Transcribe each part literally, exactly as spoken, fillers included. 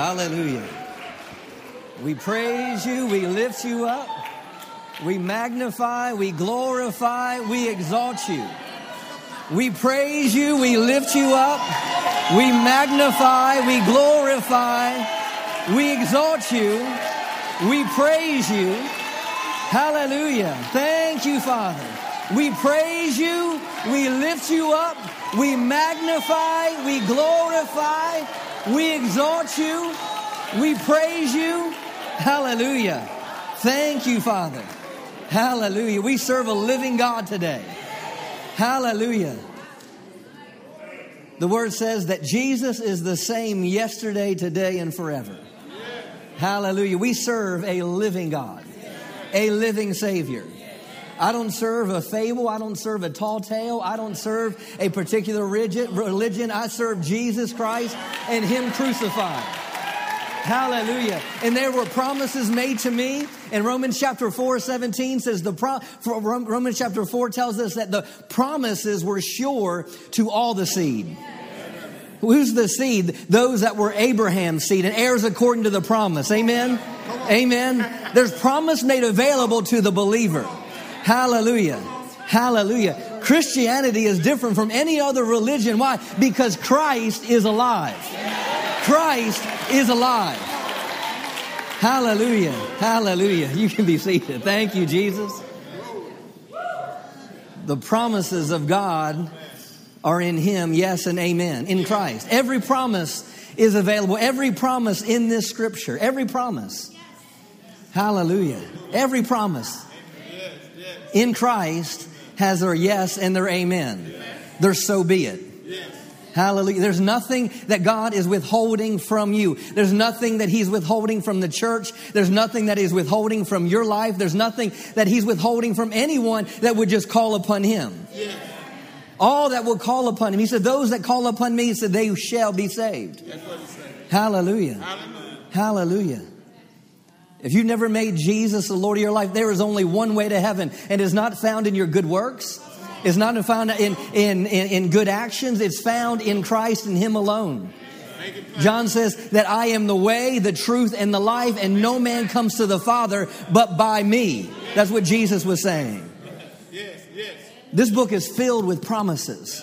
Hallelujah. We praise you, we lift you up, we magnify, we glorify, we exalt you. We praise you, we lift you up, we magnify, we glorify, we exalt you, we praise you. Hallelujah. Thank you, Father. We praise you, we lift you up, we magnify, we glorify, we exalt you, we praise you. Hallelujah. Thank you, Father. Hallelujah. We serve a living God today. Hallelujah. The word says that Jesus is the same yesterday, today, and forever. Hallelujah. We serve a living God, a living Savior. I don't serve a fable. I don't serve a tall tale. I don't serve a particular religion. I serve Jesus Christ and Him crucified. Hallelujah. And there were promises made to me. And Romans chapter four, seventeen says the pro- Romans chapter four tells us that the promises were sure to all the seed. Who's the seed? Those that were Abraham's seed and heirs according to the promise. Amen. Amen. There's promise made available to the believer. Hallelujah. Hallelujah. Christianity is different from any other religion. Why? Because Christ is alive. Christ is alive. Hallelujah. Hallelujah. You can be seated. Thank you, Jesus. The promises of God are in Him. Yes and amen. In Christ. Every promise is available. Every promise in this scripture. Every promise. Hallelujah. Every promise. In Christ has their yes and their amen. Their so be it. Hallelujah. There's nothing that God is withholding from you. There's nothing that He's withholding from the church. There's nothing that He's withholding from your life. There's nothing that He's withholding from anyone that would just call upon Him. All that will call upon Him. He said, those that call upon me, He said, they shall be saved. Hallelujah. Hallelujah. If you've never made Jesus the Lord of your life, there is only one way to heaven, and it's not found in your good works. It's not found in, in, in, in good actions. It's found in Christ and Him alone. John says that I am the way, the truth, and the life, and no man comes to the Father but by me. That's what Jesus was saying. This book is filled with promises.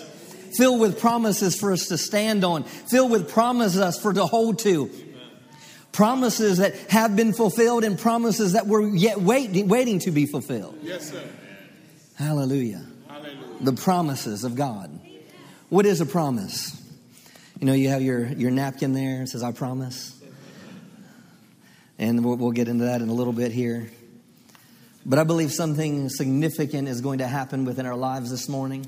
Filled with promises for us to stand on. Filled with promises us for to hold to. Promises that have been fulfilled and promises that were yet waiting, waiting to be fulfilled. Yes, sir. Hallelujah. Hallelujah. The promises of God. What is a promise? You know, you have your, your napkin there. It says, I promise. And we'll, we'll get into that in a little bit here. But I believe something significant is going to happen within our lives this morning.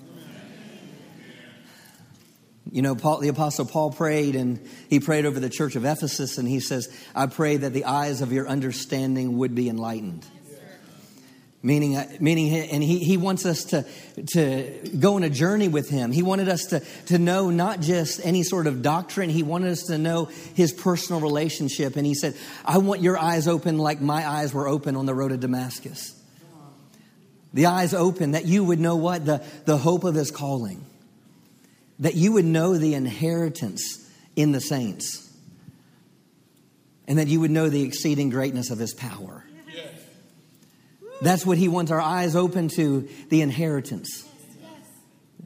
You know, Paul, the Apostle Paul prayed, and he prayed over the church of Ephesus, and he says, I pray that the eyes of your understanding would be enlightened. Yes, meaning, meaning, and he, he wants us to, to go on a journey with Him. He wanted us to, to know not just any sort of doctrine. He wanted us to know His personal relationship. And he said, I want your eyes open like my eyes were open on the road to Damascus. The eyes open that you would know what? The, the hope of His calling. That you would know the inheritance in the saints. And that you would know the exceeding greatness of His power. Yes. That's what He wants our eyes open to, the inheritance.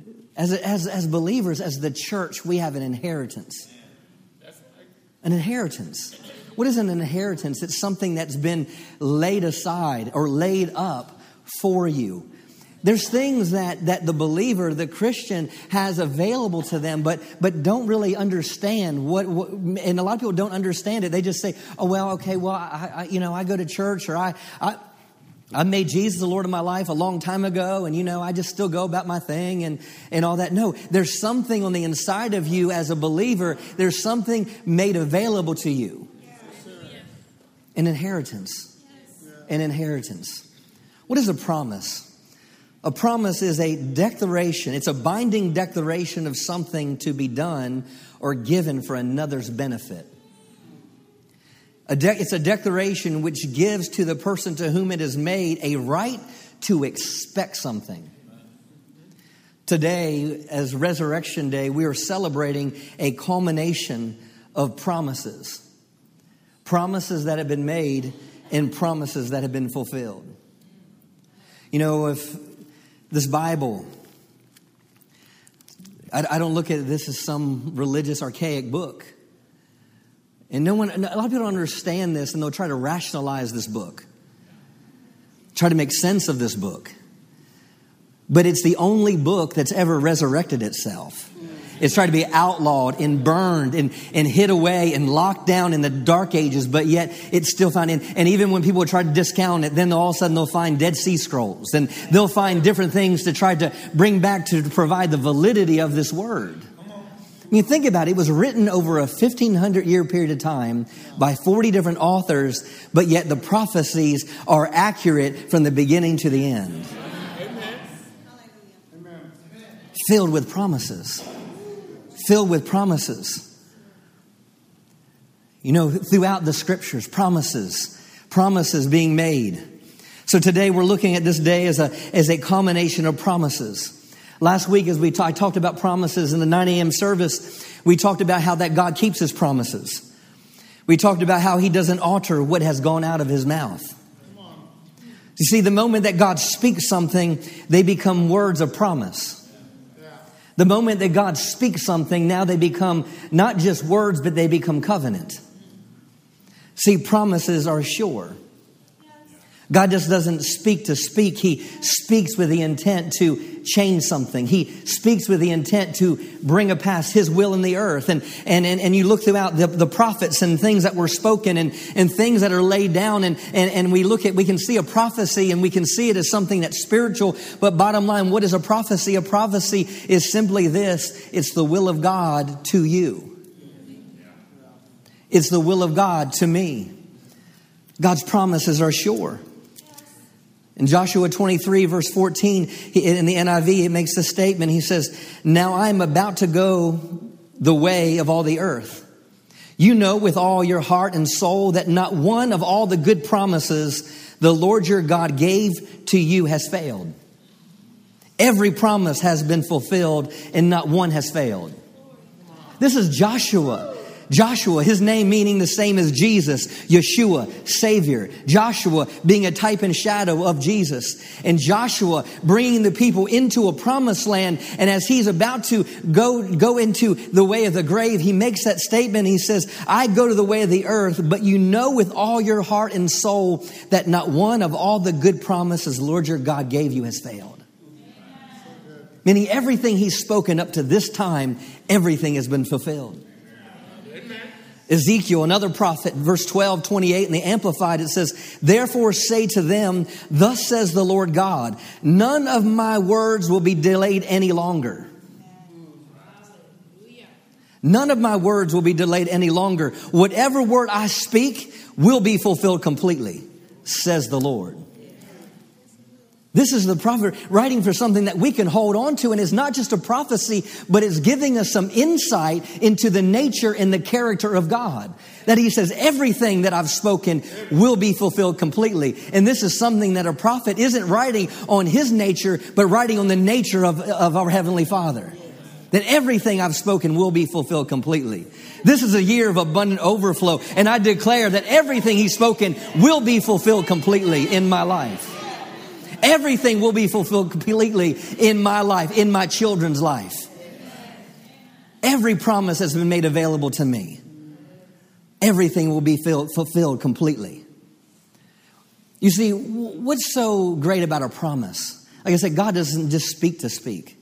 Yes. As, as, as believers, as the church, we have an inheritance. An inheritance. What is an inheritance? It's something that's been laid aside or laid up for you. There's things that, that the believer, the Christian, has available to them, but but don't really understand what, what. And a lot of people don't understand it. They just say, "Oh well, okay, well, I, I you know, I go to church, or I, I I made Jesus the Lord of my life a long time ago, and you know, I just still go about my thing and and all that." No, there's something on the inside of you as a believer. There's something made available to you, an inheritance, an inheritance. What is a promise? A promise is a declaration. It's a binding declaration of something to be done or given for another's benefit. A de- it's a declaration which gives to the person to whom it is made a right to expect something. Today, as Resurrection Day, we are celebrating a culmination of promises. promises that have been made and promises that have been fulfilled. You know, if this Bible, I, I don't look at this as some religious archaic book. And no one, a lot of people don't understand this, and they'll try to rationalize this book, try to make sense of this book. But it's the only book that's ever resurrected itself. It's tried to be outlawed and burned and, and hid away and locked down in the dark ages, but yet it's still found in. And even when people try to discount it, then all of a sudden they'll find Dead Sea Scrolls, and they'll find different things to try to bring back to provide the validity of this word. I mean, think about it. It was written over a fifteen hundred year period of time by forty different authors, but yet the prophecies are accurate from the beginning to the end. Amen. Filled with promises. Filled with promises. You know, throughout the scriptures, promises, promises being made. So today we're looking at this day as a as a combination of promises. Last week, as we t- I talked about promises in the nine a.m. service, we talked about how that God keeps his promises. We talked about how he doesn't alter what has gone out of his mouth. You see, the moment that God speaks something, they become words of promise. The moment that God speaks something, now they become not just words, but they become covenant. See, promises are sure. God just doesn't speak to speak. He speaks with the intent to change something. He speaks with the intent to bring a past his will in the earth. And and and, and you look throughout the, the prophets and things that were spoken and, and things that are laid down. And, and, and we look at, we can see a prophecy and we can see it as something that's spiritual. But bottom line, what is a prophecy? A prophecy is simply this. It's the will of God to you. It's the will of God to me. God's promises are sure. In Joshua twenty-three, verse fourteen, in the N I V, it makes this statement. He says, "Now I am about to go the way of all the earth. You know with all your heart and soul that not one of all the good promises the Lord your God gave to you has failed." Every promise has been fulfilled and not one has failed. This is Joshua. Joshua, his name meaning the same as Jesus, Yeshua, Savior. Joshua being a type and shadow of Jesus. And Joshua bringing the people into a promised land. And as he's about to go, go into the way of the grave, he makes that statement. He says, "I go to the way of the earth, but you know with all your heart and soul that not one of all the good promises Lord your God gave you has failed." Meaning everything he's spoken up to this time, everything has been fulfilled. Ezekiel, another prophet, verse twelve, twenty-eight, in the Amplified, it says, "Therefore say to them, thus says the Lord God, none of my words will be delayed any longer." None of my words will be delayed any longer. "Whatever word I speak will be fulfilled completely, says the Lord." This is the prophet writing for something that we can hold on to. And it's not just a prophecy, but it's giving us some insight into the nature and the character of God. That he says, everything that I've spoken will be fulfilled completely. And this is something that a prophet isn't writing on his nature, but writing on the nature of, of our Heavenly Father. That everything I've spoken will be fulfilled completely. This is a year of abundant overflow. And I declare that everything he's spoken will be fulfilled completely in my life. Everything will be fulfilled completely in my life, in my children's life. Every promise has been made available to me. Everything will be filled, fulfilled completely. You see, what's so great about a promise? Like I said, God doesn't just speak to speak.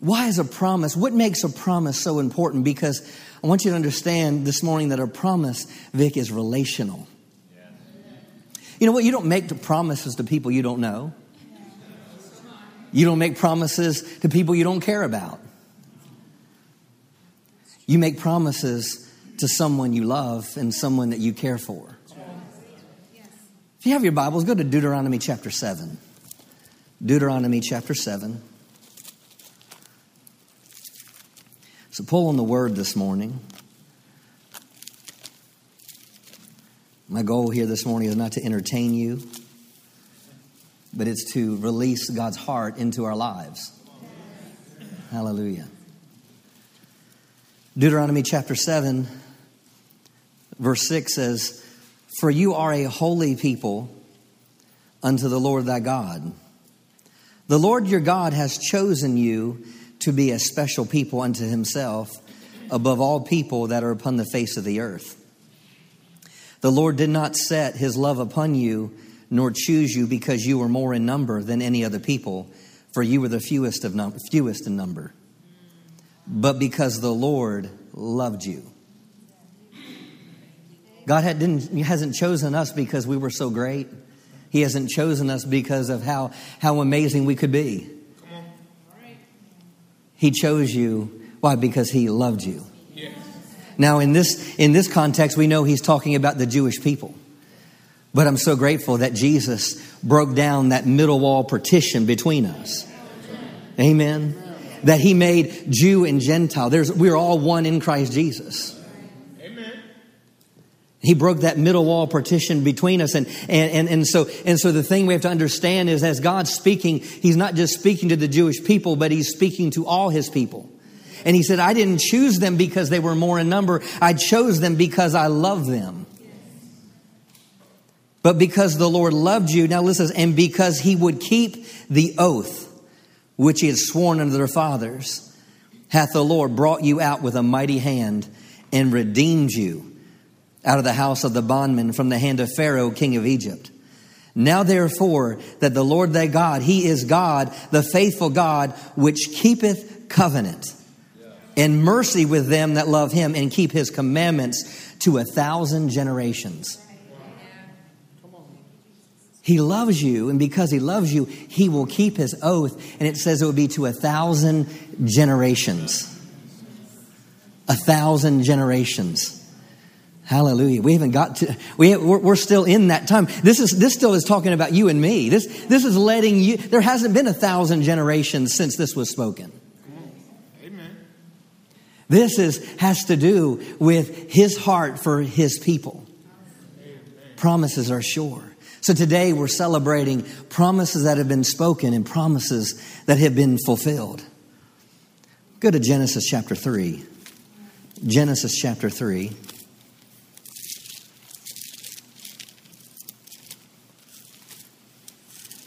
Why is a promise? What makes a promise so important? Because I want you to understand this morning that a promise, Vic, is relational. You know what? You don't make promises to people you don't know. You don't make promises to people you don't care about. You make promises to someone you love and someone that you care for. If you have your Bibles, go to Deuteronomy chapter seven. Deuteronomy chapter seven. So pull on the word this morning. My goal here this morning is not to entertain you, but it's to release God's heart into our lives. Hallelujah. Deuteronomy chapter seven, verse six says, "For you are a holy people unto the Lord thy God. The Lord your God has chosen you to be a special people unto himself above all people that are upon the face of the earth. The Lord did not set his love upon you, nor choose you because you were more in number than any other people, for you were the fewest of num- fewest in number, but because the Lord loved you." God had didn't, hasn't chosen us because we were so great. He hasn't chosen us because of how, how amazing we could be. Come on. He chose you. Why? Because he loved you. Yes. Now, in this, in this context, we know he's talking about the Jewish people. But I'm so grateful that Jesus broke down that middle wall partition between us. Amen. That he made Jew and Gentile. There's, we're all one in Christ Jesus. Amen. He broke that middle wall partition between us. And, and, and, and, so, and so the thing we have to understand is as God's speaking, he's not just speaking to the Jewish people, but he's speaking to all his people. And he said, I didn't choose them because they were more in number. I chose them because I love them. Yes. But because the Lord loved you, now listen, and because he would keep the oath which he had sworn unto their fathers, hath the Lord brought you out with a mighty hand and redeemed you out of the house of the bondman from the hand of Pharaoh, king of Egypt. Now, therefore, that the Lord thy God, he is God, the faithful God, which keepeth covenant and mercy with them that love him and keep his commandments to a thousand generations. He loves you, and because he loves you, he will keep his oath. And it says it will be to a thousand generations. A thousand generations. Hallelujah. We haven't got to, we have, we're, we're still in that time. This is, this still is talking about you and me. This, this is letting you, there hasn't been a thousand generations since this was spoken. Amen. This is, has to do with his heart for his people. Amen. Promises are sure. So today we're celebrating promises that have been spoken and promises that have been fulfilled. Go to Genesis chapter three. Genesis chapter three.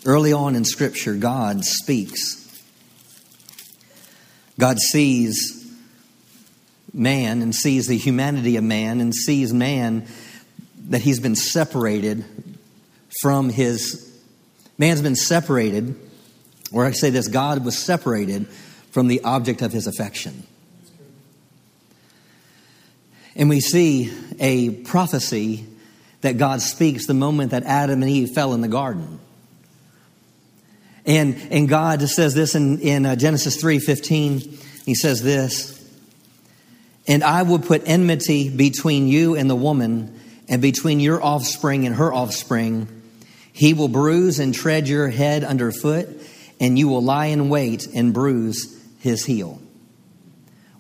Early on in Scripture, God speaks. God sees man and sees the humanity of man and sees man that he's been separated from his, man's been separated, or I say this, God was separated from the object of his affection. And we see a prophecy that God speaks the moment that Adam and Eve fell in the garden. And and God says this in, in uh, Genesis three fifteen. He says this, "And I will put enmity between you and the woman, and between your offspring and her offspring. He will bruise and tread your head underfoot, and you will lie in wait and bruise his heel."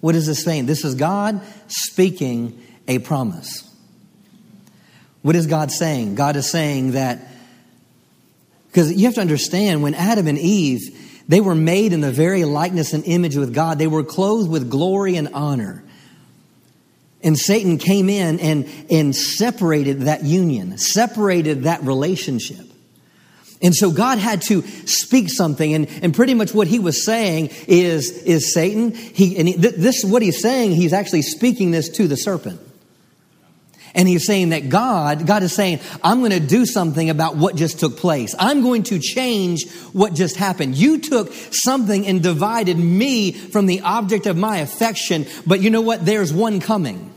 What is this saying? This is God speaking a promise. What is God saying? God is saying that, because you have to understand, when Adam and Eve, they were made in the very likeness and image with God. They were clothed with glory and honor. And Satan came in and, and separated that union, separated that relationship. And so God had to speak something. And, and pretty much what he was saying is, is Satan. He, and he, th- this is what he's saying. He's actually speaking this to the serpent. And he's saying that God, God is saying, I'm going to do something about what just took place. I'm going to change what just happened. You took something and divided me from the object of my affection. But you know what? There's one coming.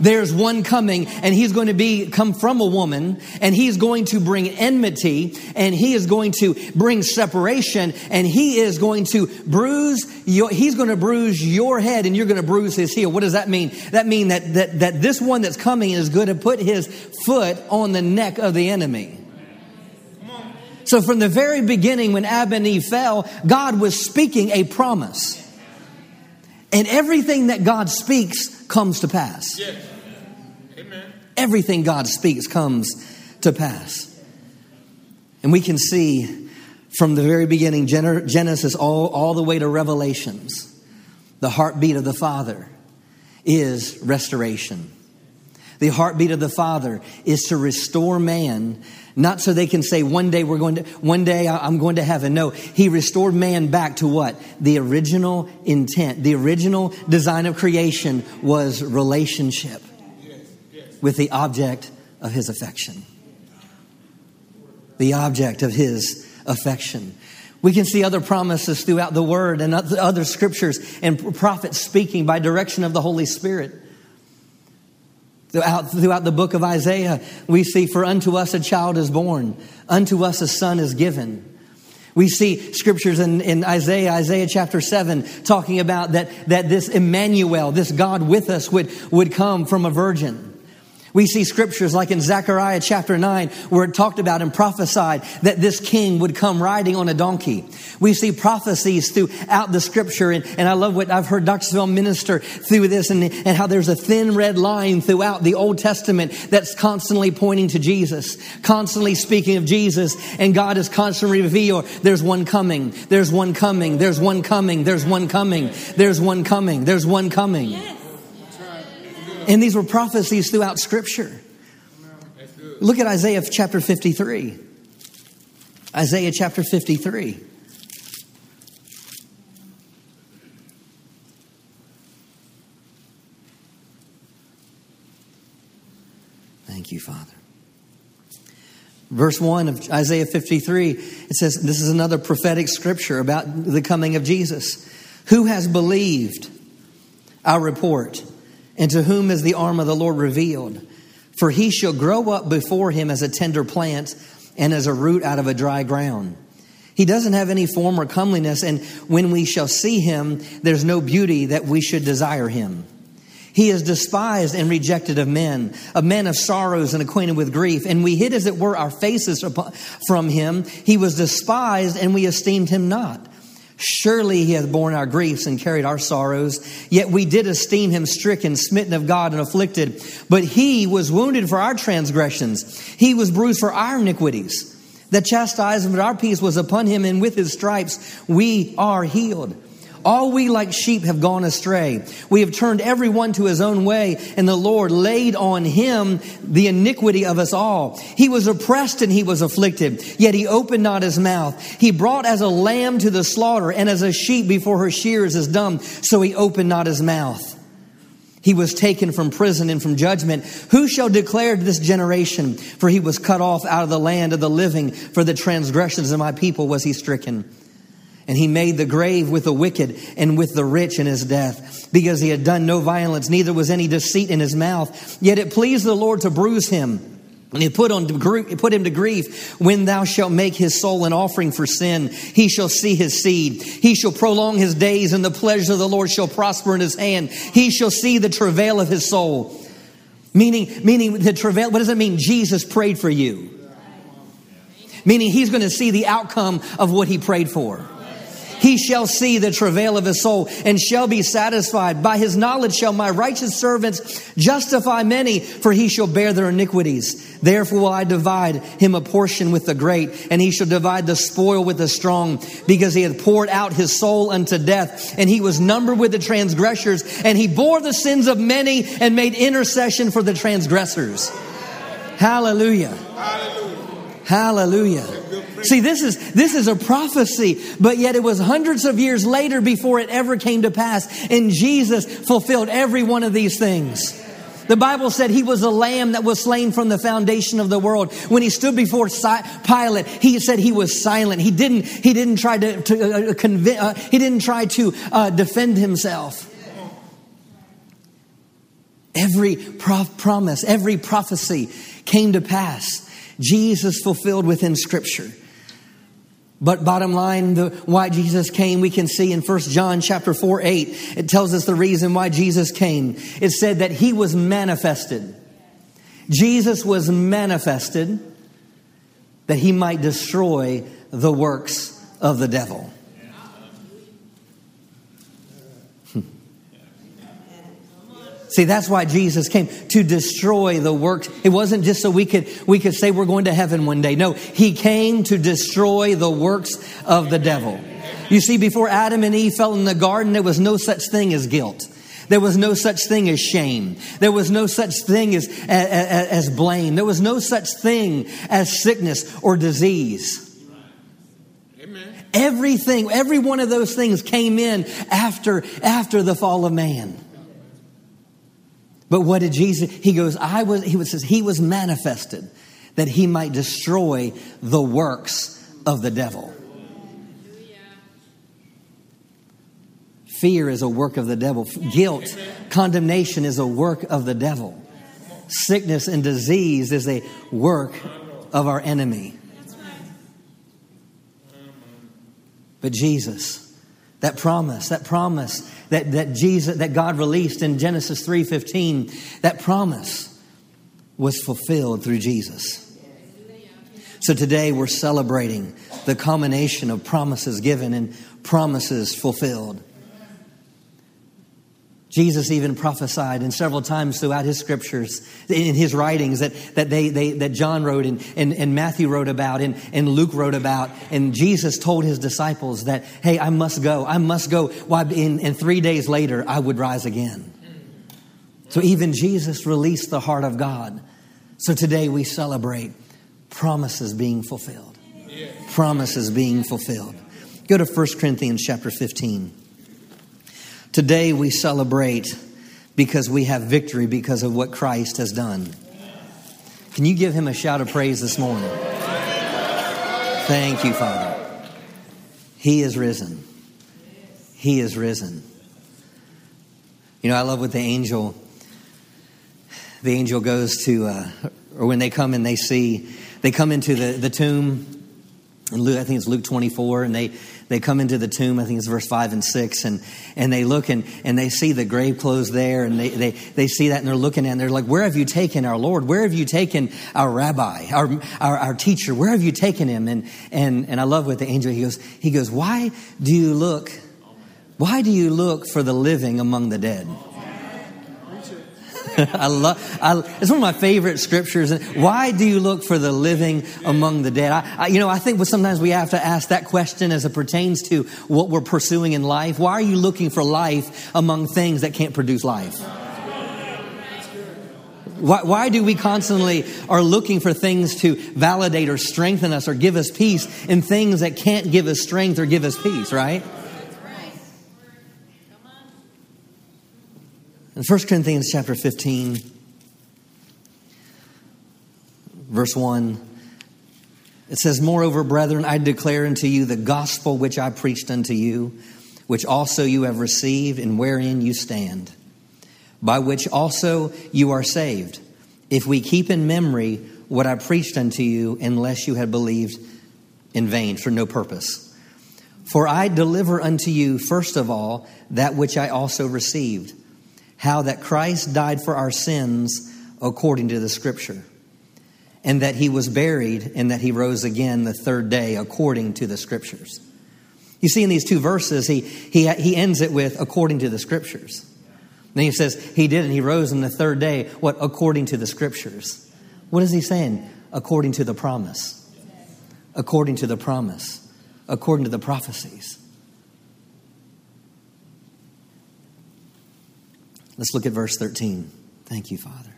There's one coming, and he's going to be come from a woman, and he's going to bring enmity, and he is going to bring separation, and he is going to bruise your, he's going to bruise your head, and you're going to bruise his heel. What does that mean? That means that, that, that this one that's coming is going to put his foot on the neck of the enemy. So from the very beginning, when Adam and Eve fell, God was speaking a promise. And everything that God speaks comes to pass. Yes. Amen. Everything God speaks comes to pass. And we can see from the very beginning, Genesis all, all the way to Revelations, the heartbeat of the Father. is restoration. The heartbeat of the Father is to restore man, not so they can say one day we're going to, one day I'm going to heaven. No, he restored man back to what? The original intent, the original design of creation was relationship with the object of his affection. The object of his affection. We can see other promises throughout the Word and other scriptures and prophets speaking by direction of the Holy Spirit. Throughout, throughout the book of Isaiah, we see, for unto us a child is born, unto us a son is given. We see scriptures in, in Isaiah, Isaiah chapter seven, talking about that, that this Emmanuel, this God with us would, would come from a virgin. We see scriptures like in Zechariah chapter nine, where it talked about and prophesied that this king would come riding on a donkey. We see prophecies throughout the scripture. And, and I love what I've heard Doctor Phil minister through this and, and how there's a thin red line throughout the Old Testament that's constantly pointing to Jesus, constantly speaking of Jesus. And God is constantly revealing, there's one coming, there's one coming, there's one coming, there's one coming, there's one coming, there's one coming. Yes. And these were prophecies throughout Scripture. Look at Isaiah chapter fifty-three. Isaiah chapter fifty-three. Thank you, Father. Verse one of Isaiah fifty-three, it says, this is another prophetic scripture about the coming of Jesus. Who has believed our report? And to whom is the arm of the Lord revealed? For he shall grow up before him as a tender plant and as a root out of a dry ground. He doesn't have any form or comeliness, and when we shall see him, there's no beauty that we should desire him. He is despised and rejected of men, a man of sorrows and acquainted with grief. And we hid, as it were, our faces from him. He was despised, and we esteemed him not. Surely he hath borne our griefs and carried our sorrows. Yet we did esteem him stricken, smitten of God, and afflicted. But he was wounded for our transgressions. He was bruised for our iniquities. The chastisement of our peace was upon him, and with his stripes we are healed. All we like sheep have gone astray. We have turned every one to his own way, and the Lord laid on him the iniquity of us all. He was oppressed and he was afflicted, yet he opened not his mouth. He brought as a lamb to the slaughter, and as a sheep before her shearers is dumb, so he opened not his mouth. He was taken from prison and from judgment. Who shall declare this generation? For he was cut off out of the land of the living. For the transgressions of my people was he stricken. And he made the grave with the wicked and with the rich in his death, because he had done no violence, neither was any deceit in his mouth. Yet it pleased the Lord to bruise him, and he put on put him to grief. When thou shalt make his soul an offering for sin, he shall see his seed. He shall prolong his days, and the pleasure of the Lord shall prosper in his hand. He shall see the travail of his soul. Meaning, meaning the travail, what does it mean? Jesus prayed for you. Meaning he's going to see the outcome of what he prayed for. He shall see the travail of his soul and shall be satisfied. By his knowledge shall my righteous servants justify many, for he shall bear their iniquities. Therefore will I divide him a portion with the great, and he shall divide the spoil with the strong, because he hath poured out his soul unto death, and he was numbered with the transgressors, and he bore the sins of many and made intercession for the transgressors. Hallelujah. Hallelujah. Hallelujah. See, this is this is a prophecy, but yet it was hundreds of years later before it ever came to pass. And Jesus fulfilled every one of these things. The Bible said he was a lamb that was slain from the foundation of the world. When he stood before Pilate, he said he was silent. He didn't he didn't try to, to uh, convince, uh, he didn't try to uh, defend himself. Every prof- promise, every prophecy came to pass. Jesus fulfilled within Scripture. But bottom line, the, why Jesus came, we can see in First John chapter four, eight. It tells us the reason why Jesus came. It said that he was manifested. Jesus was manifested that he might destroy the works of the devil. See, that's why Jesus came, to destroy the works. It wasn't just so we could we could say we're going to heaven one day. No, he came to destroy the works of the devil. You see, before Adam and Eve fell in the garden, there was no such thing as guilt. There was no such thing as shame. There was no such thing as, as, as blame. There was no such thing as sickness or disease. Amen. Everything, every one of those things came in after, after the fall of man. But what did Jesus, he goes, I was, he was, says, he was manifested that he might destroy the works of the devil. Fear is a work of the devil. Guilt, condemnation is a work of the devil. Sickness and disease is a work of our enemy. But Jesus, that promise, that promise that, that Jesus, that God released in Genesis three fifteen, that promise was fulfilled through Jesus. So today we're celebrating the culmination of promises given and promises fulfilled. Jesus even prophesied, and several times throughout his scriptures, in his writings that, that they, they that John wrote and, and, and Matthew wrote about and, and Luke wrote about. And Jesus told his disciples that, hey, I must go. I must go. Why? And, and three days later, I would rise again. So even Jesus released the heart of God. So today we celebrate promises being fulfilled. Promises being fulfilled. Go to First Corinthians chapter fifteen. Today we celebrate because we have victory because of what Christ has done. Can you give him a shout of praise this morning? Thank you, Father. He is risen. He is risen. You know, I love what the angel, the angel goes to, uh, or when they come and they see, they come into the, the tomb. And Luke, I think it's Luke twenty-four, and they, they come into the tomb, I think it's verse five and six, and, and they look and, and they see the grave clothes there, and they, they, they see that and they're looking at it and they're like, where have you taken our Lord? Where have you taken our rabbi, our our, our teacher? Where have you taken him? And, and and I love what the angel, he goes, he goes, why do you look, why do you look for the living among the dead? I love. I, it's one of my favorite scriptures. Why do you look for the living among the dead? I, I, you know, I think sometimes we have to ask that question as it pertains to what we're pursuing in life. Why are you looking for life among things that can't produce life? Why, why do we constantly are looking for things to validate or strengthen us or give us peace in things that can't give us strength or give us peace, right? In First Corinthians chapter fifteen, verse one, it says, moreover, brethren, I declare unto you the gospel which I preached unto you, which also you have received and wherein you stand, by which also you are saved, if we keep in memory what I preached unto you, unless you had believed in vain for no purpose. For I deliver unto you, first of all, that which I also received, how that Christ died for our sins according to the scripture, and that he was buried, and that he rose again the third day according to the scriptures. You see in these two verses, he he he ends it with according to the scriptures. Then he says he did and he rose on the third day. What? According to the scriptures. What is he saying? According to the promise. According to the promise. According to the prophecies. Let's look at verse thirteen. Thank you, Father.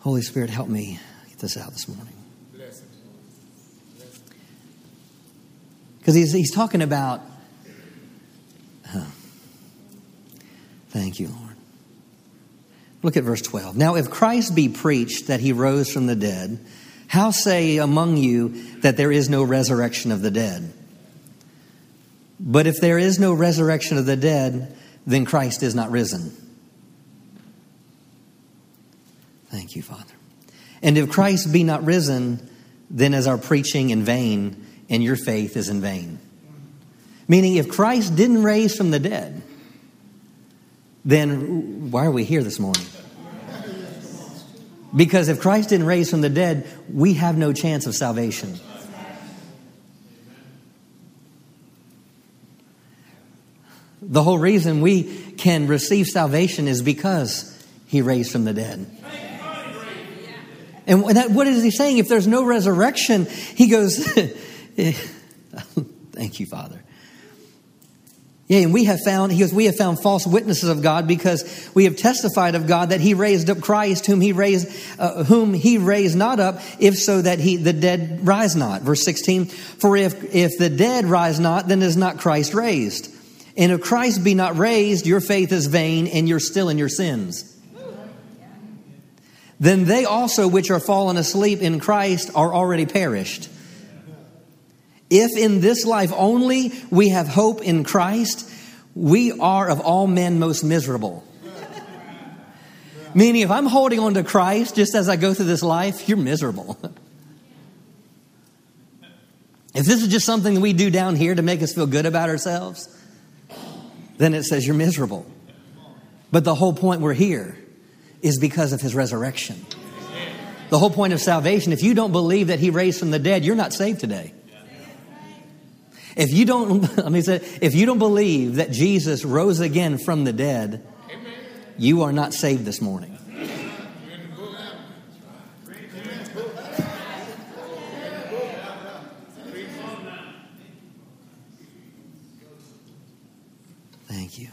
Holy Spirit, help me get this out this morning. Because he's, he's talking about... Huh. Thank you, Lord. Look at verse twelve. Now, if Christ be preached that he rose from the dead, how say among you that there is no resurrection of the dead? But if there is no resurrection of the dead... then Christ is not risen. Thank you, Father. And if Christ be not risen, then is our preaching in vain, and your faith is in vain. Meaning, if Christ didn't raise from the dead, then why are we here this morning? Because if Christ didn't raise from the dead, we have no chance of salvation. The whole reason we can receive salvation is because he raised from the dead. And that, what is he saying? If there's no resurrection, he goes, thank you, Father. Yea, and we have found, he goes, we have found false witnesses of God, because we have testified of God that he raised up Christ, whom he raised, uh, whom he raised not up, if so that he, the dead rise not. Verse sixteen, for if, if the dead rise not, then is not Christ raised. And if Christ be not raised, your faith is vain, and you're still in your sins. Then they also which are fallen asleep in Christ are already perished. If in this life only we have hope in Christ, we are of all men most miserable. Meaning, if I'm holding on to Christ just as I go through this life, you're miserable. If this is just something we do down here to make us feel good about ourselves, then it says you're miserable. But the whole point we're here is because of his resurrection. The whole point of salvation, if you don't believe that he raised from the dead, you're not saved today. If you don't, let me say, if you don't believe that Jesus rose again from the dead, amen, you are not saved this morning. Thank you.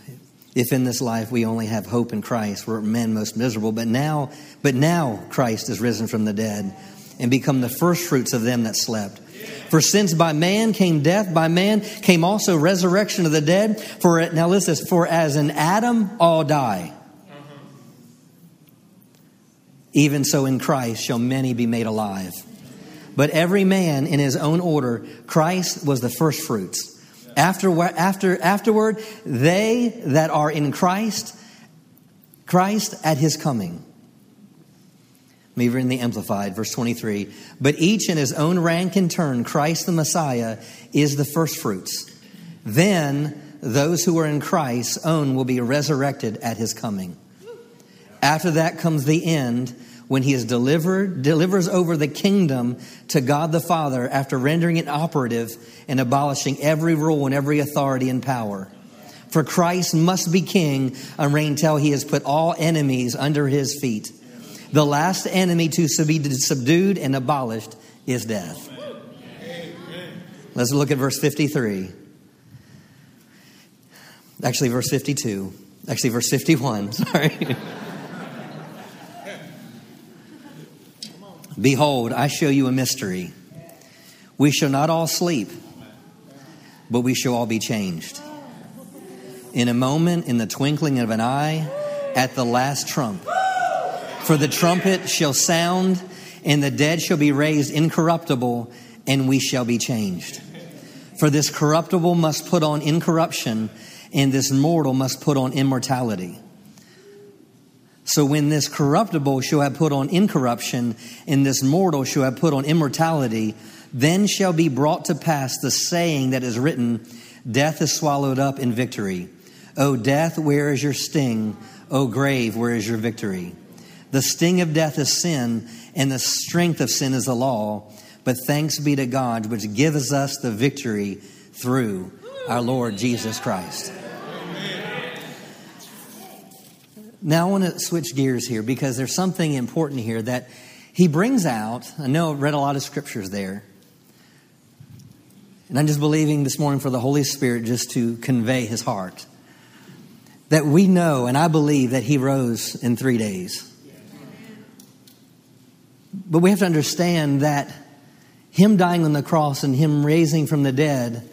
If in this life we only have hope in Christ, we're men most miserable. But now, but now Christ is risen from the dead and become the first fruits of them that slept. For since by man came death, by man came also resurrection of the dead. For it, now listen, for as in Adam all die, even so in Christ shall many be made alive. But every man in his own order. Christ was the first fruits. After, after, afterward, they that are in Christ, Christ at his coming. Even in the Amplified, verse twenty-three, but each in his own rank and turn, Christ the Messiah is the first fruits. Then those who are in Christ's own will be resurrected at his coming. After that comes the end, when he is delivered, delivers over the kingdom to God the Father, after rendering it operative and abolishing every rule and every authority and power. For Christ must be king and reign till he has put all enemies under his feet. The last enemy to be subdued and abolished is death. Let's look at verse fifty-three. Actually, verse fifty-two. Actually, verse fifty-one. Sorry. Behold, I show you a mystery. We shall not all sleep, but we shall all be changed. In a moment, in the twinkling of an eye, at the last trump. For the trumpet shall sound, and the dead shall be raised incorruptible, and we shall be changed. For this corruptible must put on incorruption, and this mortal must put on immortality. So when this corruptible shall have put on incorruption, and this mortal shall have put on immortality, then shall be brought to pass the saying that is written, death is swallowed up in victory. O death, where is your sting? O grave, where is your victory? The sting of death is sin, and the strength of sin is the law. But thanks be to God, which gives us the victory through our Lord Jesus Christ. Amen. Now I want to switch gears here, because there's something important here that he brings out. I know I've read a lot of scriptures there. And I'm just believing this morning for the Holy Spirit just to convey his heart. That we know, and I believe, that he rose in three days. But we have to understand that him dying on the cross and him raising from the dead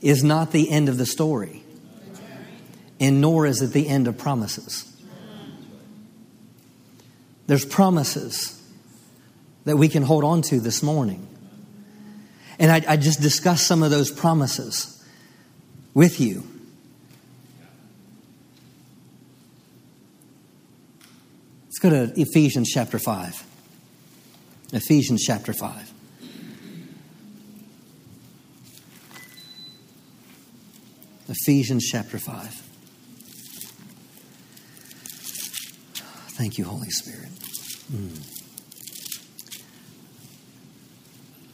is not the end of the story. And nor is it the end of promises. There's promises that we can hold on to this morning. And I, I just discussed some of those promises with you. Let's go to Ephesians chapter five. Ephesians chapter five. Ephesians chapter five. Thank you, Holy Spirit. Mm.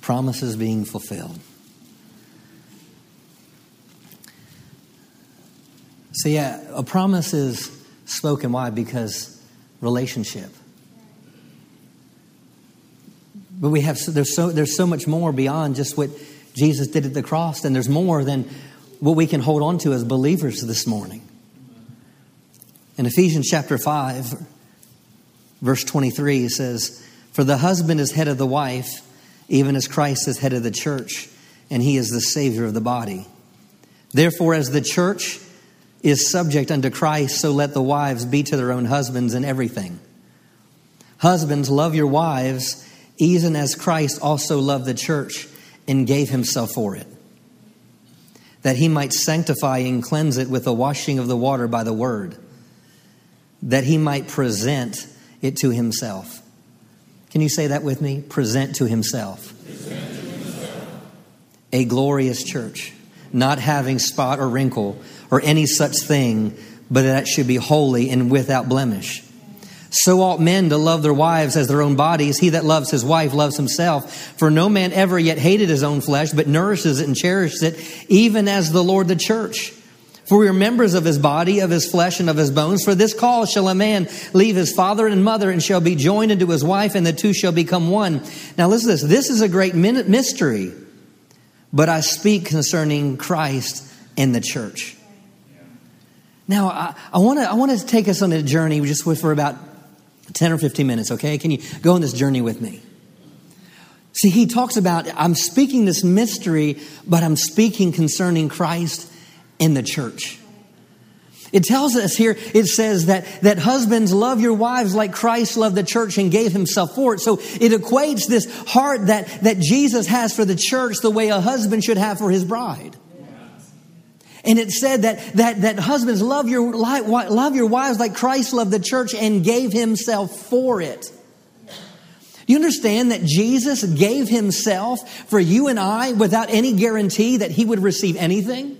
Promises being fulfilled. See, yeah, a promise is spoken. Why? Because relationship. But we have there's so there's so much more beyond just what Jesus did at the cross, and there's more than what we can hold on to as believers this morning. In Ephesians chapter five, verse twenty-three, it says, "For the husband is head of the wife, even as Christ is head of the church, and he is the Savior of the body. Therefore, as the church is subject unto Christ, so let the wives be to their own husbands in everything. Husbands, love your wives, even as Christ also loved the church and gave himself for it, that he might sanctify and cleanse it with the washing of the water by the word, that he might present it to himself." Can you say that with me? Present to himself. Present to himself. A glorious church, not having spot or wrinkle or any such thing, but that should be holy and without blemish. So ought men to love their wives as their own bodies. He that loves his wife loves himself. For no man ever yet hated his own flesh, but nourishes it and cherishes it, even as the Lord the church. For we are members of his body, of his flesh, and of his bones. For this cause shall a man leave his father and mother, and shall be joined unto his wife, and the two shall become one. Now listen to this. This is a great mystery, but I speak concerning Christ and the church. Now, I, I want to I want to take us on a journey just with, for about ten or fifteen minutes, okay? Can you go on this journey with me? See, he talks about, I'm speaking this mystery, but I'm speaking concerning Christ and the church. It tells us here, it says that, that husbands, love your wives like Christ loved the church and gave himself for it. So it equates this heart that, that Jesus has for the church the way a husband should have for his bride. And it said that that that husbands love your love your wives like Christ loved the church and gave himself for it. Do you understand that Jesus gave himself for you and I without any guarantee that he would receive anything?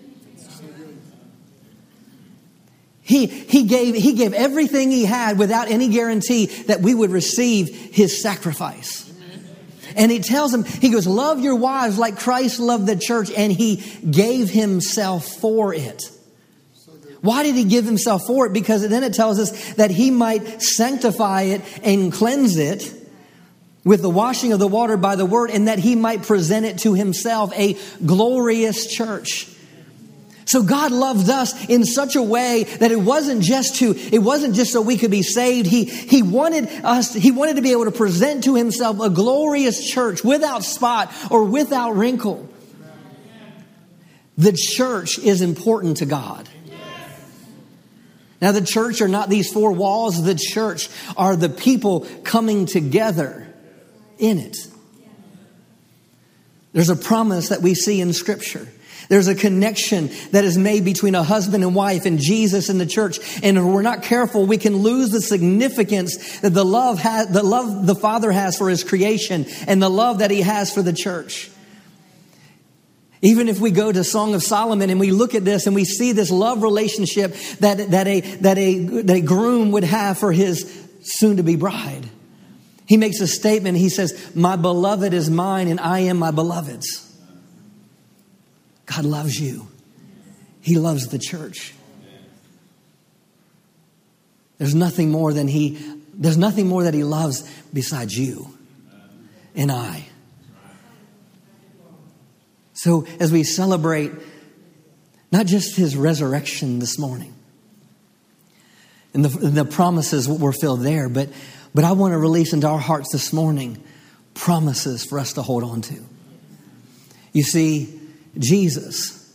He he gave he gave everything he had without any guarantee that we would receive his sacrifice. And he tells them, he goes, love your wives like Christ loved the church, and he gave himself for it. Why did he give himself for it? Because then it tells us that he might sanctify it and cleanse it with the washing of the water by the word, and that he might present it to himself, a glorious church. So God loved us in such a way that it wasn't just to, it wasn't just so we could be saved. He, he wanted us, he wanted to be able to present to himself a glorious church without spot or without wrinkle. The church is important to God. Now, the church are not these four walls. The church are the people coming together in it. There's a promise that we see in Scripture. There's a connection that is made between a husband and wife and Jesus and the church. And if we're not careful, we can lose the significance that the love has, the love the Father has for his creation and the love that he has for the church. Even if we go to Song of Solomon and we look at this and we see this love relationship that, that, a, that, a, that a groom would have for his soon-to-be bride. He makes a statement. He says, "My beloved is mine and I am my beloved's." God loves you. He loves the church. There's nothing more than he, there's nothing more that he loves besides you and I. So as we celebrate not just his resurrection this morning and the, the promises were filled there, but, but I want to release into our hearts this morning promises for us to hold on to. You see, Jesus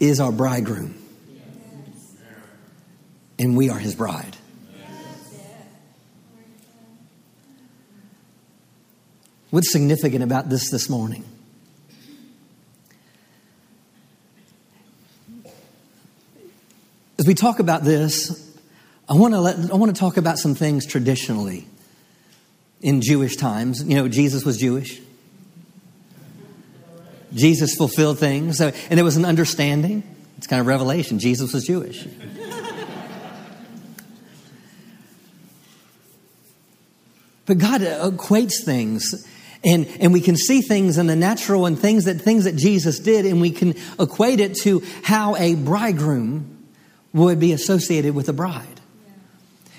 is our bridegroom, and we are his bride. What's significant about this this morning? As we talk about this, I want to let, I want to talk about some things traditionally in Jewish times. You know, Jesus was Jewish. Jesus fulfilled things. So, and there was an understanding. It's kind of revelation. Jesus was Jewish. But God equates things. And, and we can see things in the natural and things that things that Jesus did. And we can equate it to how a bridegroom would be associated with a bride.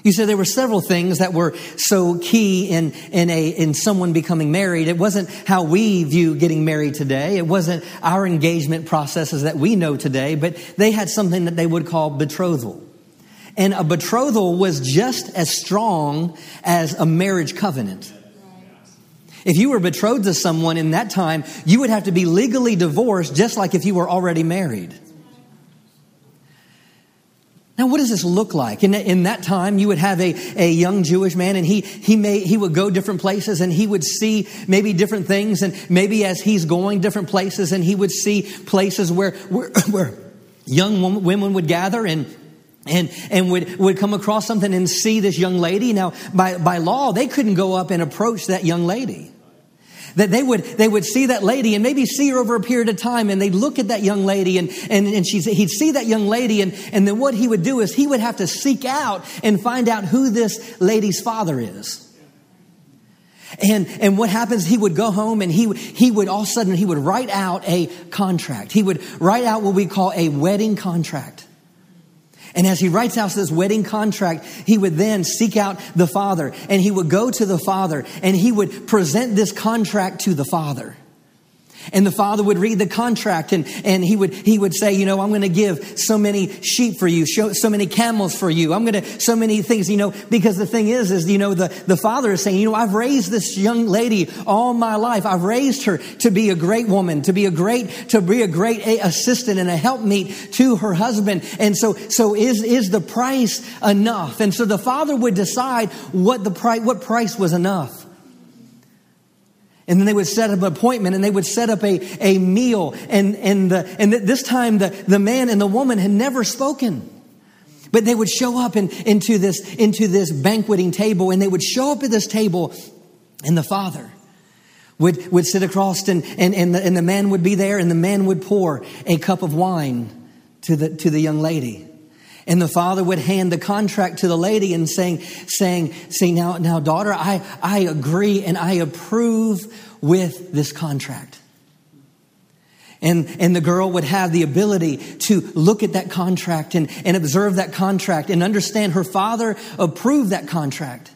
You said there were several things that were so key in, in, a, in someone becoming married. It wasn't how we view getting married today. It wasn't our engagement processes that we know today, but they had something that they would call betrothal. And a betrothal was just as strong as a marriage covenant. If you were betrothed to someone in that time, you would have to be legally divorced just like if you were already married. Now, what does this look like? In, in that time, you would have a, a young Jewish man, and he he may he would go different places, and he would see maybe different things, and maybe as he's going different places, and he would see places where where, where young women would gather and And and would, would come across something and see this young lady. Now, by, by law, they couldn't go up and approach that young lady. That they would they would see that lady and maybe see her over a period of time, and they'd look at that young lady and and, and she's, he'd see that young lady, and, and then what he would do is he would have to seek out and find out who this lady's father is. And and what happens, he would go home and he he would all of a sudden he would write out a contract. He would write out what we call a wedding contract. And as he writes out this wedding contract, he would then seek out the father, and he would go to the father, and he would present this contract to the father. And the father would read the contract, and, and he would he would say, you know, I'm going to give so many sheep for you, so many camels for you. I'm going to so many things, you know, because the thing is, is, you know, the, the father is saying, you know, I've raised this young lady all my life. I've raised her to be a great woman, to be a great to be a great assistant and a helpmeet to her husband. And so so is is the price enough? And so the father would decide what the price what price was enough. And then they would set up an appointment, and they would set up a, a meal. And and the, and this time the, the man and the woman had never spoken. But they would show up in, into this into this banqueting table, and they would show up at this table, and the father would, would sit across, and, and, and, the, and the man would be there, and the man would pour a cup of wine to the to the young lady. And the father would hand the contract to the lady and saying, saying, see now, now daughter, I, I agree and I approve with this contract. And, and the girl would have the ability to look at that contract and, and observe that contract and understand her father approved that contract.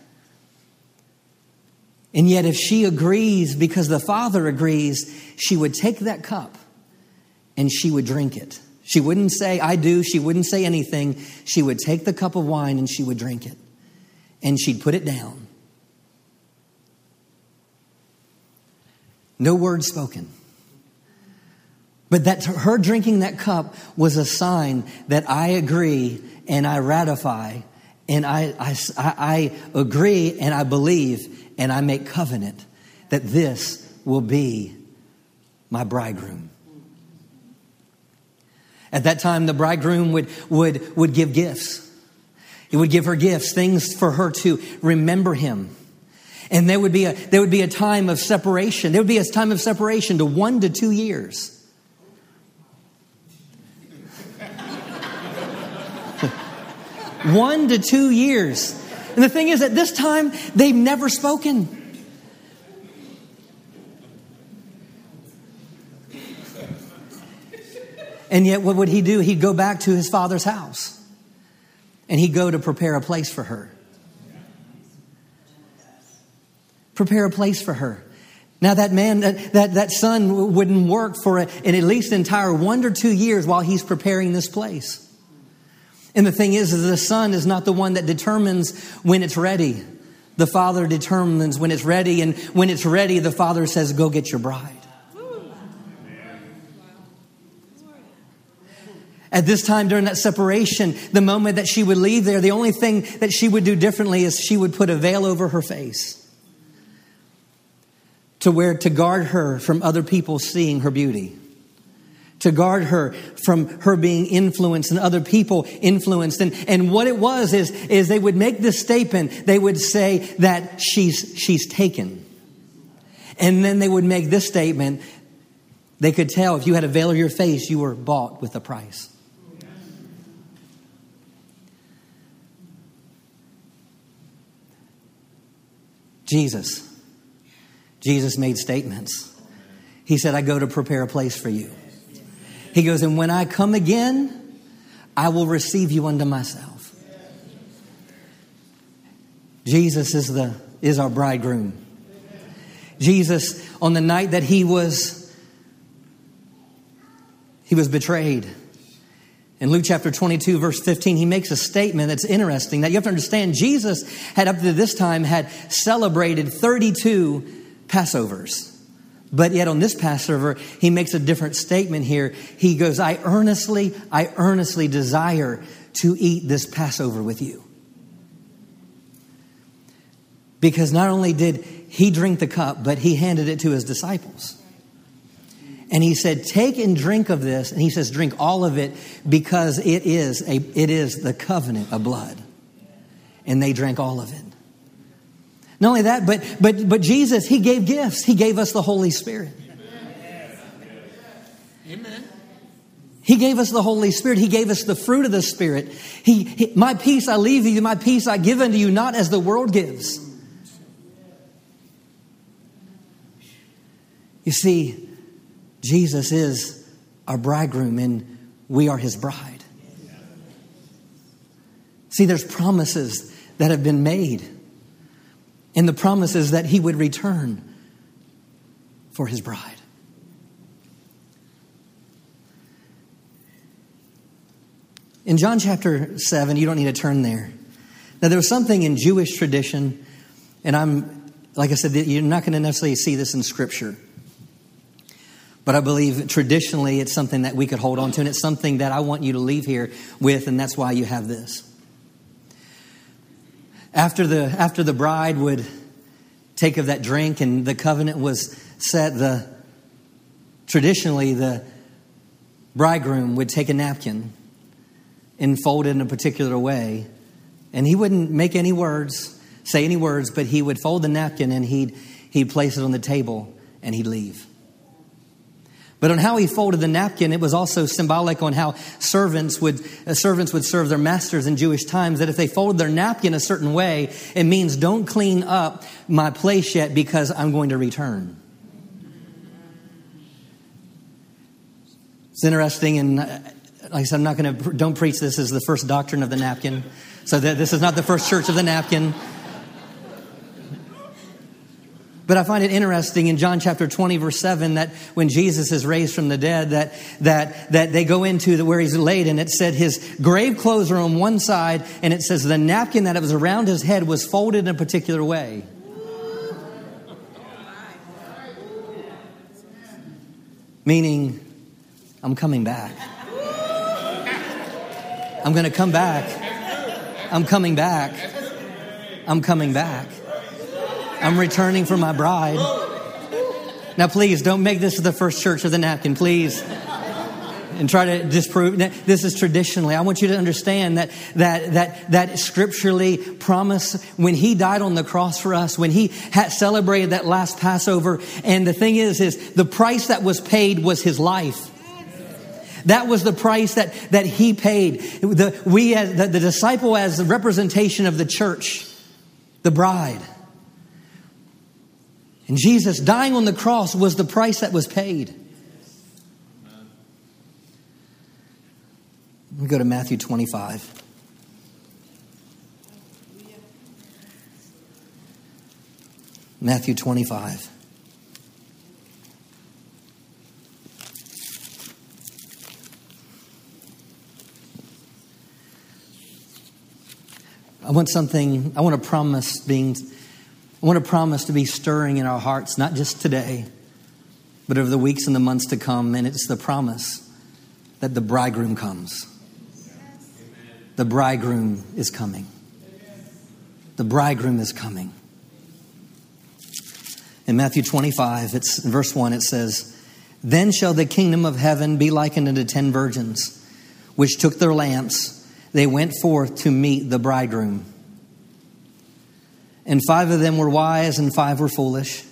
And yet if she agrees because the father agrees, she would take that cup and she would drink it. She wouldn't say, I do. She wouldn't say anything. She would take the cup of wine and she would drink it. And she'd put it down. No word spoken. But that her drinking that cup was a sign that I agree and I ratify and I, I, I agree and I believe and I make covenant that this will be my bridegroom. At that time, the bridegroom would, would, would give gifts. He would give her gifts, things for her to remember him. And there would be a, there would be a time of separation. There would be a time of separation to one to two years. One to two years. And the thing is, at this time, they've never spoken. And yet what would he do? He'd go back to his father's house. And he'd go to prepare a place for her. Prepare a place for her. Now that man, that, that, that son wouldn't work for a, in at least an entire one or two years while he's preparing this place. And the thing is, is the son is not the one that determines when it's ready. The father determines when it's ready. And when it's ready, the father says, go get your bride. At this time during that separation, the moment that she would leave there, the only thing that she would do differently is she would put a veil over her face to where to guard her from other people seeing her beauty, to guard her from her being influenced and other people influenced. And, and what it was is, is they would make this statement. They would say that she's, she's taken. And then they would make this statement. They could tell if you had a veil over your face, you were bought with a price. Jesus. Jesus made statements. He said, I go to prepare a place for you. He goes, and when I come again, I will receive you unto myself. Jesus is the is our bridegroom. Jesus, on the night that he was he was betrayed, in Luke chapter twenty-two, verse fifteen, he makes a statement that's interesting that you have to understand. Jesus had up to this time had celebrated thirty-two Passovers. But yet on this Passover, he makes a different statement here. He goes, I earnestly, I earnestly desire to eat this Passover with you. Because not only did he drink the cup, but he handed it to his disciples. And he said, take and drink of this. And he says, drink all of it, because it is a it is the covenant of blood. And they drank all of it. Not only that, but but but Jesus, he gave gifts. He gave us the Holy Spirit. Amen. He gave us the Holy Spirit. He gave us the fruit of the Spirit. He, he my peace I leave you, my peace I give unto you, not as the world gives. You see, Jesus is our bridegroom and we are his bride. See, there's promises that have been made, and the promises that he would return for his bride. In John chapter seven, you don't need to turn there. Now, there was something in Jewish tradition, and I'm, like I said, you're not going to necessarily see this in Scripture. But I believe traditionally it's something that we could hold on to. And it's something that I want you to leave here with. And that's why you have this. After the after the bride would take of that drink and the covenant was set, the traditionally the bridegroom would take a napkin and fold it in a particular way. And he wouldn't make any words, say any words, but he would fold the napkin and he'd he'd place it on the table and he'd leave. But on how he folded the napkin, it was also symbolic on how servants would uh, servants would serve their masters in Jewish times. That if they folded their napkin a certain way, it means don't clean up my place yet because I'm going to return. It's interesting, and uh, like I said, I'm not going to pr- don't preach this as the first doctrine of the napkin. So that this is not the first church of the napkin. But I find it interesting in John chapter twenty, verse seven, that when Jesus is raised from the dead, that that that they go into the, where he's laid, and it said his grave clothes are on one side, and it says the napkin that was around his head was folded in a particular way. Meaning, I'm coming back. I'm going to come back. I'm coming back. I'm coming back. I'm returning for my bride. Now, please don't make this the first church of the napkin, please. And try to disprove. This is traditionally. I want you to understand that that that that scripturally promise, when he died on the cross for us, when he had celebrated that last Passover. And the thing is, is the price that was paid was his life. That was the price that that he paid. The, we as the, the disciple, as the representation of the church, the bride. And Jesus dying on the cross was the price that was paid. We go to Matthew twenty-five. Matthew twenty-five. I want something, I want to promise being... I want to promise to be stirring in our hearts, not just today, but over the weeks and the months to come. And it's the promise that the bridegroom comes. Yes. The bridegroom is coming. The bridegroom is coming. In Matthew twenty-five, it's in verse one, it says, Then shall the kingdom of heaven be likened unto ten virgins, which took their lamps. They went forth to meet the bridegroom. And five of them were wise, and five were foolish.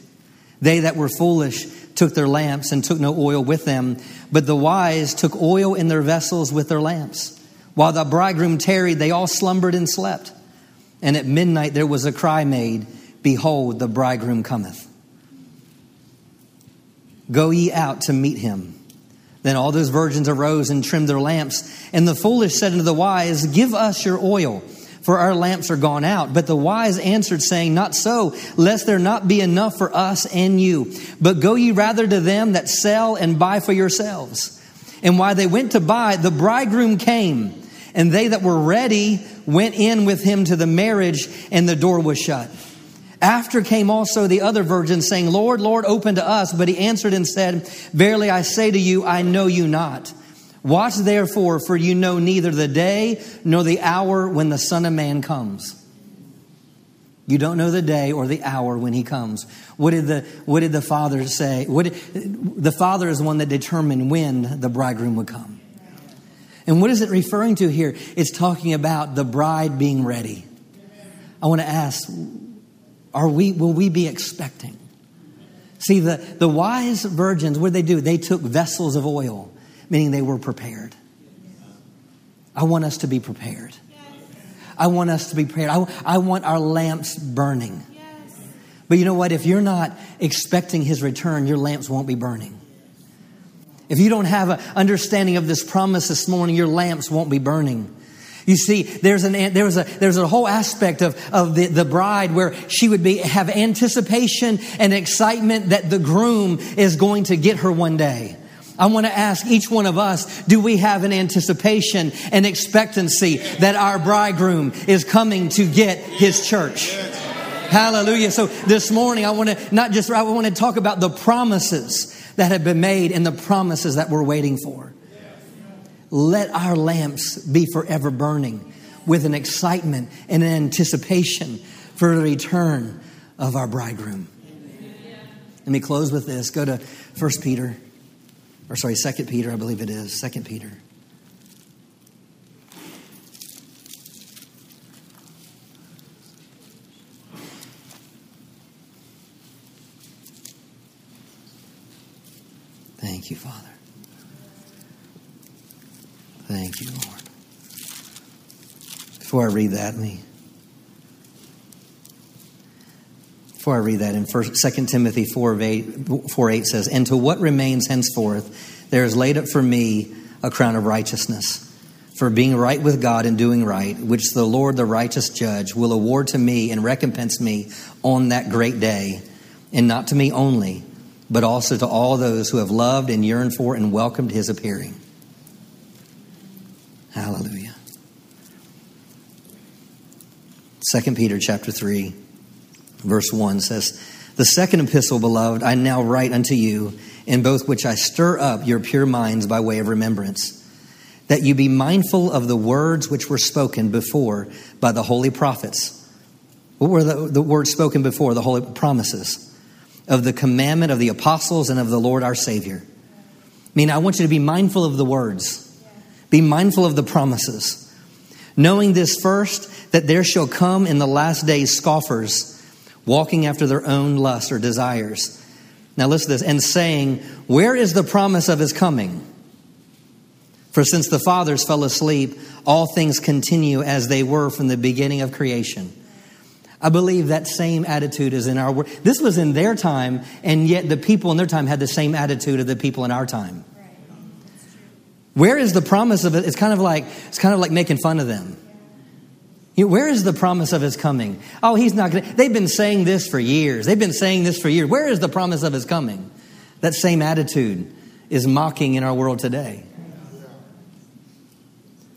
They that were foolish took their lamps and took no oil with them. But the wise took oil in their vessels with their lamps. While the bridegroom tarried, they all slumbered and slept. And at midnight there was a cry made, Behold, the bridegroom cometh. Go ye out to meet him. Then all those virgins arose and trimmed their lamps. And the foolish said unto the wise, Give us your oil, for our lamps are gone out. But the wise answered, saying, Not so, lest there not be enough for us and you. But go ye rather to them that sell and buy for yourselves. And while they went to buy, the bridegroom came, and they that were ready went in with him to the marriage, and the door was shut. After came also the other virgins, saying, Lord, Lord, open to us. But he answered and said, Verily I say to you, I know you not. Watch therefore, for you know neither the day nor the hour when the Son of Man comes. You don't know the day or the hour when he comes. What did the, what did the Father say? What did, the Father is the one that determined when the bridegroom would come. And what is it referring to here? It's talking about the bride being ready. I want to ask, are we, will we be expecting? See, the, the wise virgins, what did they do? They took vessels of oil, meaning they were prepared. I want us to be prepared. I want us to be prepared. I, I want our lamps burning. But you know what? If you're not expecting his return, your lamps won't be burning. If you don't have an understanding of this promise this morning, your lamps won't be burning. You see, there's an there was a there's a whole aspect of of the, the bride where she would be have anticipation and excitement that the groom is going to get her one day. I want to ask each one of us, do we have an anticipation and expectancy that our bridegroom is coming to get his church? Hallelujah. So this morning I want to not just I want to talk about the promises that have been made and the promises that we're waiting for. Let our lamps be forever burning with an excitement and an anticipation for the return of our bridegroom. Amen. Let me close with this. Go to First Peter, or sorry, Second Peter, I believe it is. Second Peter. Thank you, Father. Thank you, Lord. Before I read that, me. Before I read that, in Second Timothy four eight says, And to what remains henceforth, there is laid up for me a crown of righteousness, for being right with God and doing right, which the Lord, the righteous judge, will award to me and recompense me on that great day, and not to me only, but also to all those who have loved and yearned for and welcomed his appearing. Hallelujah. Second Peter chapter three, verse one says, The second epistle, beloved, I now write unto you, in both which I stir up your pure minds by way of remembrance, that you be mindful of the words which were spoken before by the holy prophets. What were the, the words spoken before? The holy promises of the commandment of the apostles and of the Lord our Savior. I mean, I want you to be mindful of the words. Be mindful of the promises. Knowing this first, that there shall come in the last days scoffers, walking after their own lusts or desires. Now listen to this. And saying, Where is the promise of his coming? For since the fathers fell asleep, all things continue as they were from the beginning of creation. I believe that same attitude is in our world. This was in their time, and yet the people in their time had the same attitude of the people in our time. Where is the promise of it? It's kind of like it's kind of like making fun of them. You know, where is the promise of his coming? Oh, he's not going to. They've been saying this for years. They've been saying this for years. Where is the promise of his coming? That same attitude is mocking in our world today.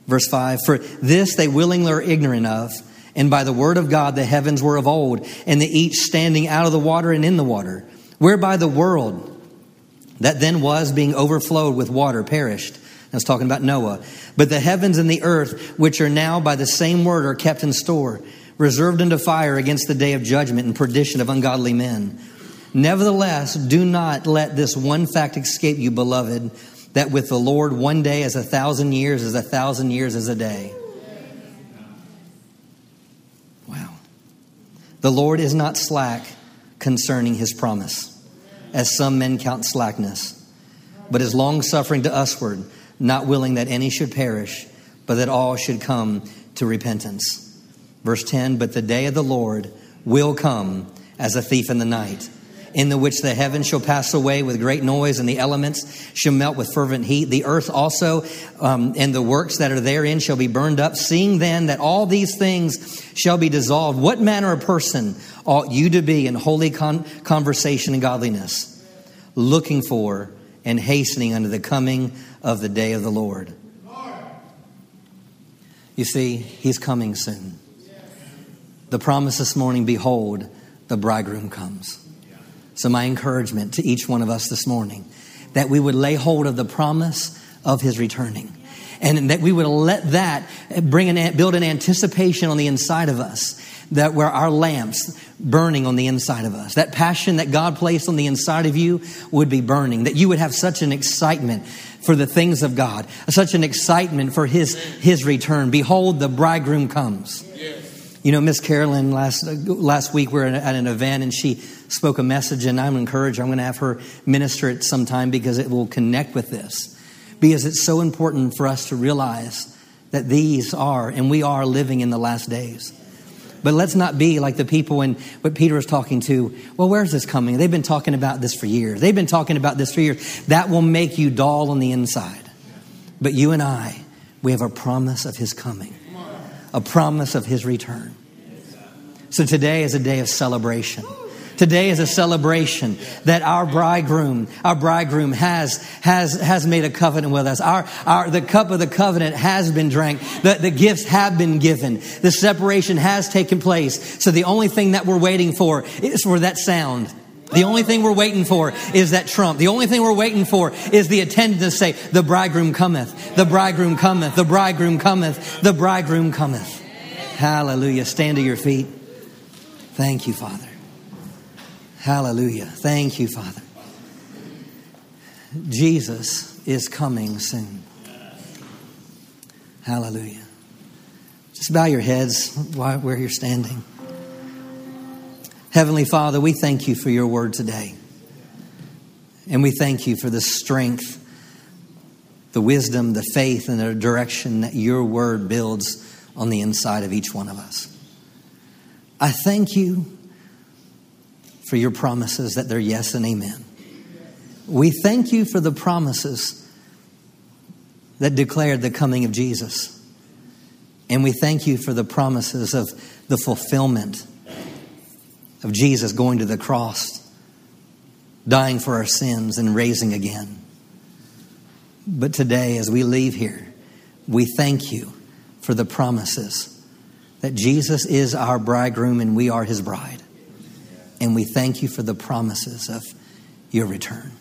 Verse five, For this they willingly are ignorant of, and by the word of God the heavens were of old, and the each standing out of the water and in the water, whereby the world that then was being overflowed with water perished. I was talking about Noah. But the heavens and the earth, which are now by the same word, are kept in store, reserved unto fire against the day of judgment and perdition of ungodly men. Nevertheless, do not let this one fact escape you, beloved, that with the Lord one day as a thousand years, as a thousand years as a day. Wow. The Lord is not slack concerning his promise, as some men count slackness, but is long-suffering to usward, not willing that any should perish, but that all should come to repentance. Verse ten, But the day of the Lord will come as a thief in the night, in the which the heavens shall pass away with great noise, and the elements shall melt with fervent heat. The earth also um, and the works that are therein shall be burned up. Seeing then that all these things shall be dissolved, what manner of person ought you to be in holy con- conversation and godliness, looking for and hastening unto the coming of the day of the Lord? You see, he's coming soon. The promise this morning, behold, the bridegroom comes. So my encouragement to each one of us this morning, that we would lay hold of the promise of his returning, and that we would let that bring an, build an anticipation on the inside of us, that where our lamps burning on the inside of us, that passion that God placed on the inside of you would be burning, that you would have such an excitement for the things of God, such an excitement for his, his return. Behold, the bridegroom comes. Yes. You know, Miss Carolyn, last last week we were at an event, and she spoke a message, and I'm encouraged. I'm going to have her minister it sometime, because it will connect with this. Because it's so important for us to realize that these are, and we are living in the last days. But let's not be like the people in what Peter is talking to. Well, where's this coming? They've been talking about this for years. They've been talking about this for years. That will make you dull on the inside. But you and I, we have a promise of his coming, a promise of his return. So today is a day of celebration. Today is a celebration that our bridegroom, our bridegroom has has has made a covenant with us. Our our the cup of the covenant has been drank. The, the gifts have been given. The separation has taken place. So the only thing that we're waiting for is for that sound. The only thing we're waiting for is that trump. The only thing we're waiting for is the attendant to say, the bridegroom cometh, the bridegroom cometh, the bridegroom cometh, the bridegroom cometh. Hallelujah. Stand to your feet. Thank you, Father. Hallelujah. Thank you, Father. Jesus is coming soon. Hallelujah. Just bow your heads while we're here standing. Heavenly Father, we thank you for your word today. And we thank you for the strength, the wisdom, the faith, and the direction that your word builds on the inside of each one of us. I thank you for your promises, that they're yes and amen. We thank you for the promises that declared the coming of Jesus. And we thank you for the promises of the fulfillment of Jesus going to the cross, dying for our sins and raising again. But today, as we leave here, we thank you for the promises that Jesus is our bridegroom and we are his bride. And we thank you for the promises of your return.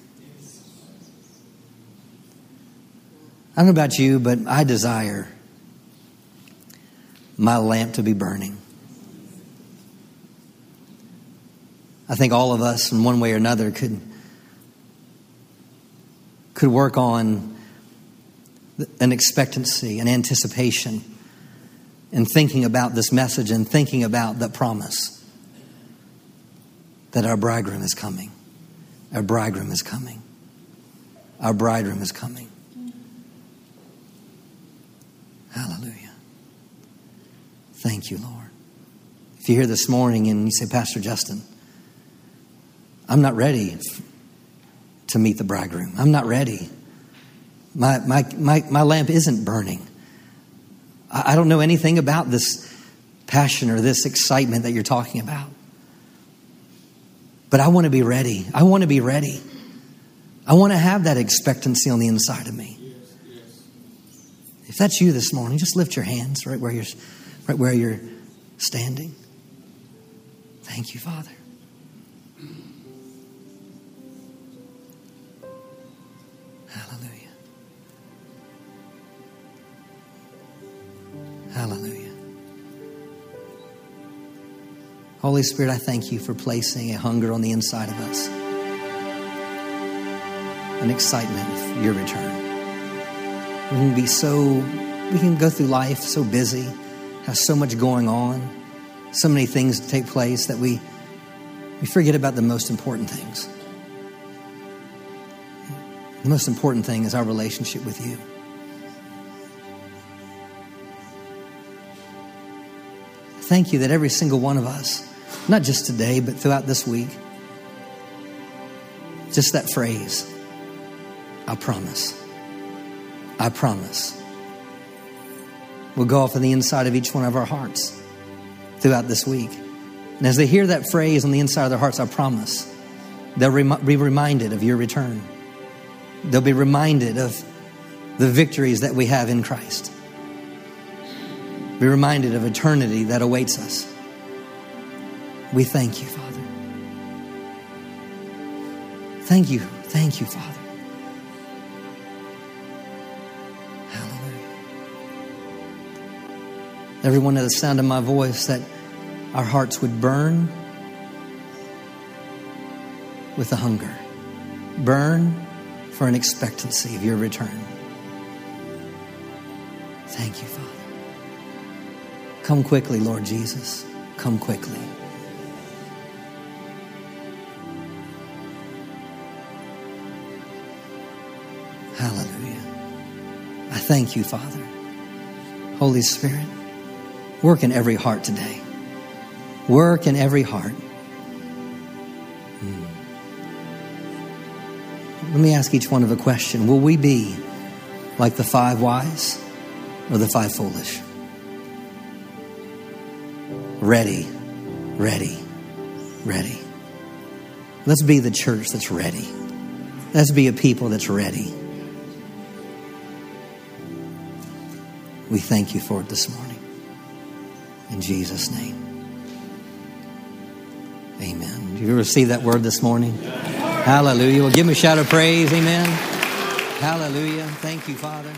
I don't know about you, but I desire my lamp to be burning. I think all of us, in one way or another, could, could work on an expectancy, an anticipation, and thinking about this message and thinking about the promise that our bridegroom is coming. Our bridegroom is coming. Our bridegroom is coming. Hallelujah. Thank you, Lord. If you're here this morning and you say, Pastor Justin, I'm not ready to meet the bridegroom. I'm not ready. My my my, my lamp isn't burning. I, I don't know anything about this passion or this excitement that you're talking about. But I want to be ready. I want to be ready. I want to have that expectancy on the inside of me. Yes, yes. If that's you this morning, just lift your hands right where you're, right where you're standing. Thank you, Father. Hallelujah. Hallelujah. Holy Spirit, I thank you for placing a hunger on the inside of us, an excitement for your return. We can be so, we can go through life so busy, have so much going on, so many things to take place that we, we forget about the most important things. The most important thing is our relationship with you. Thank you that every single one of us, not just today, but throughout this week, Just that phrase, I promise. I promise. Will go off on the inside of each one of our hearts throughout this week. And as they hear that phrase on the inside of their hearts, I promise, they'll rem- be reminded of your return. They'll be reminded of the victories that we have in Christ. Be reminded of eternity that awaits us. We thank you, Father. Thank you. Thank you, Father. Hallelujah. Everyone at the sound of my voice, that our hearts would burn with a hunger. Burn for an expectancy of your return. Thank you, Father. Come quickly, Lord Jesus. Come quickly. Hallelujah. I thank you, Father. Holy Spirit, work in every heart today. Work in every heart. Mm. Let me ask each one of a question. Will we be like the five wise or the five foolish? Ready, ready, ready. Let's be the church that's ready. Let's be a people that's ready. We thank you for it this morning. In Jesus' name. Amen. Do you receive that word this morning? Hallelujah. Well, give him a shout of praise. Amen. Hallelujah. Thank you, Father.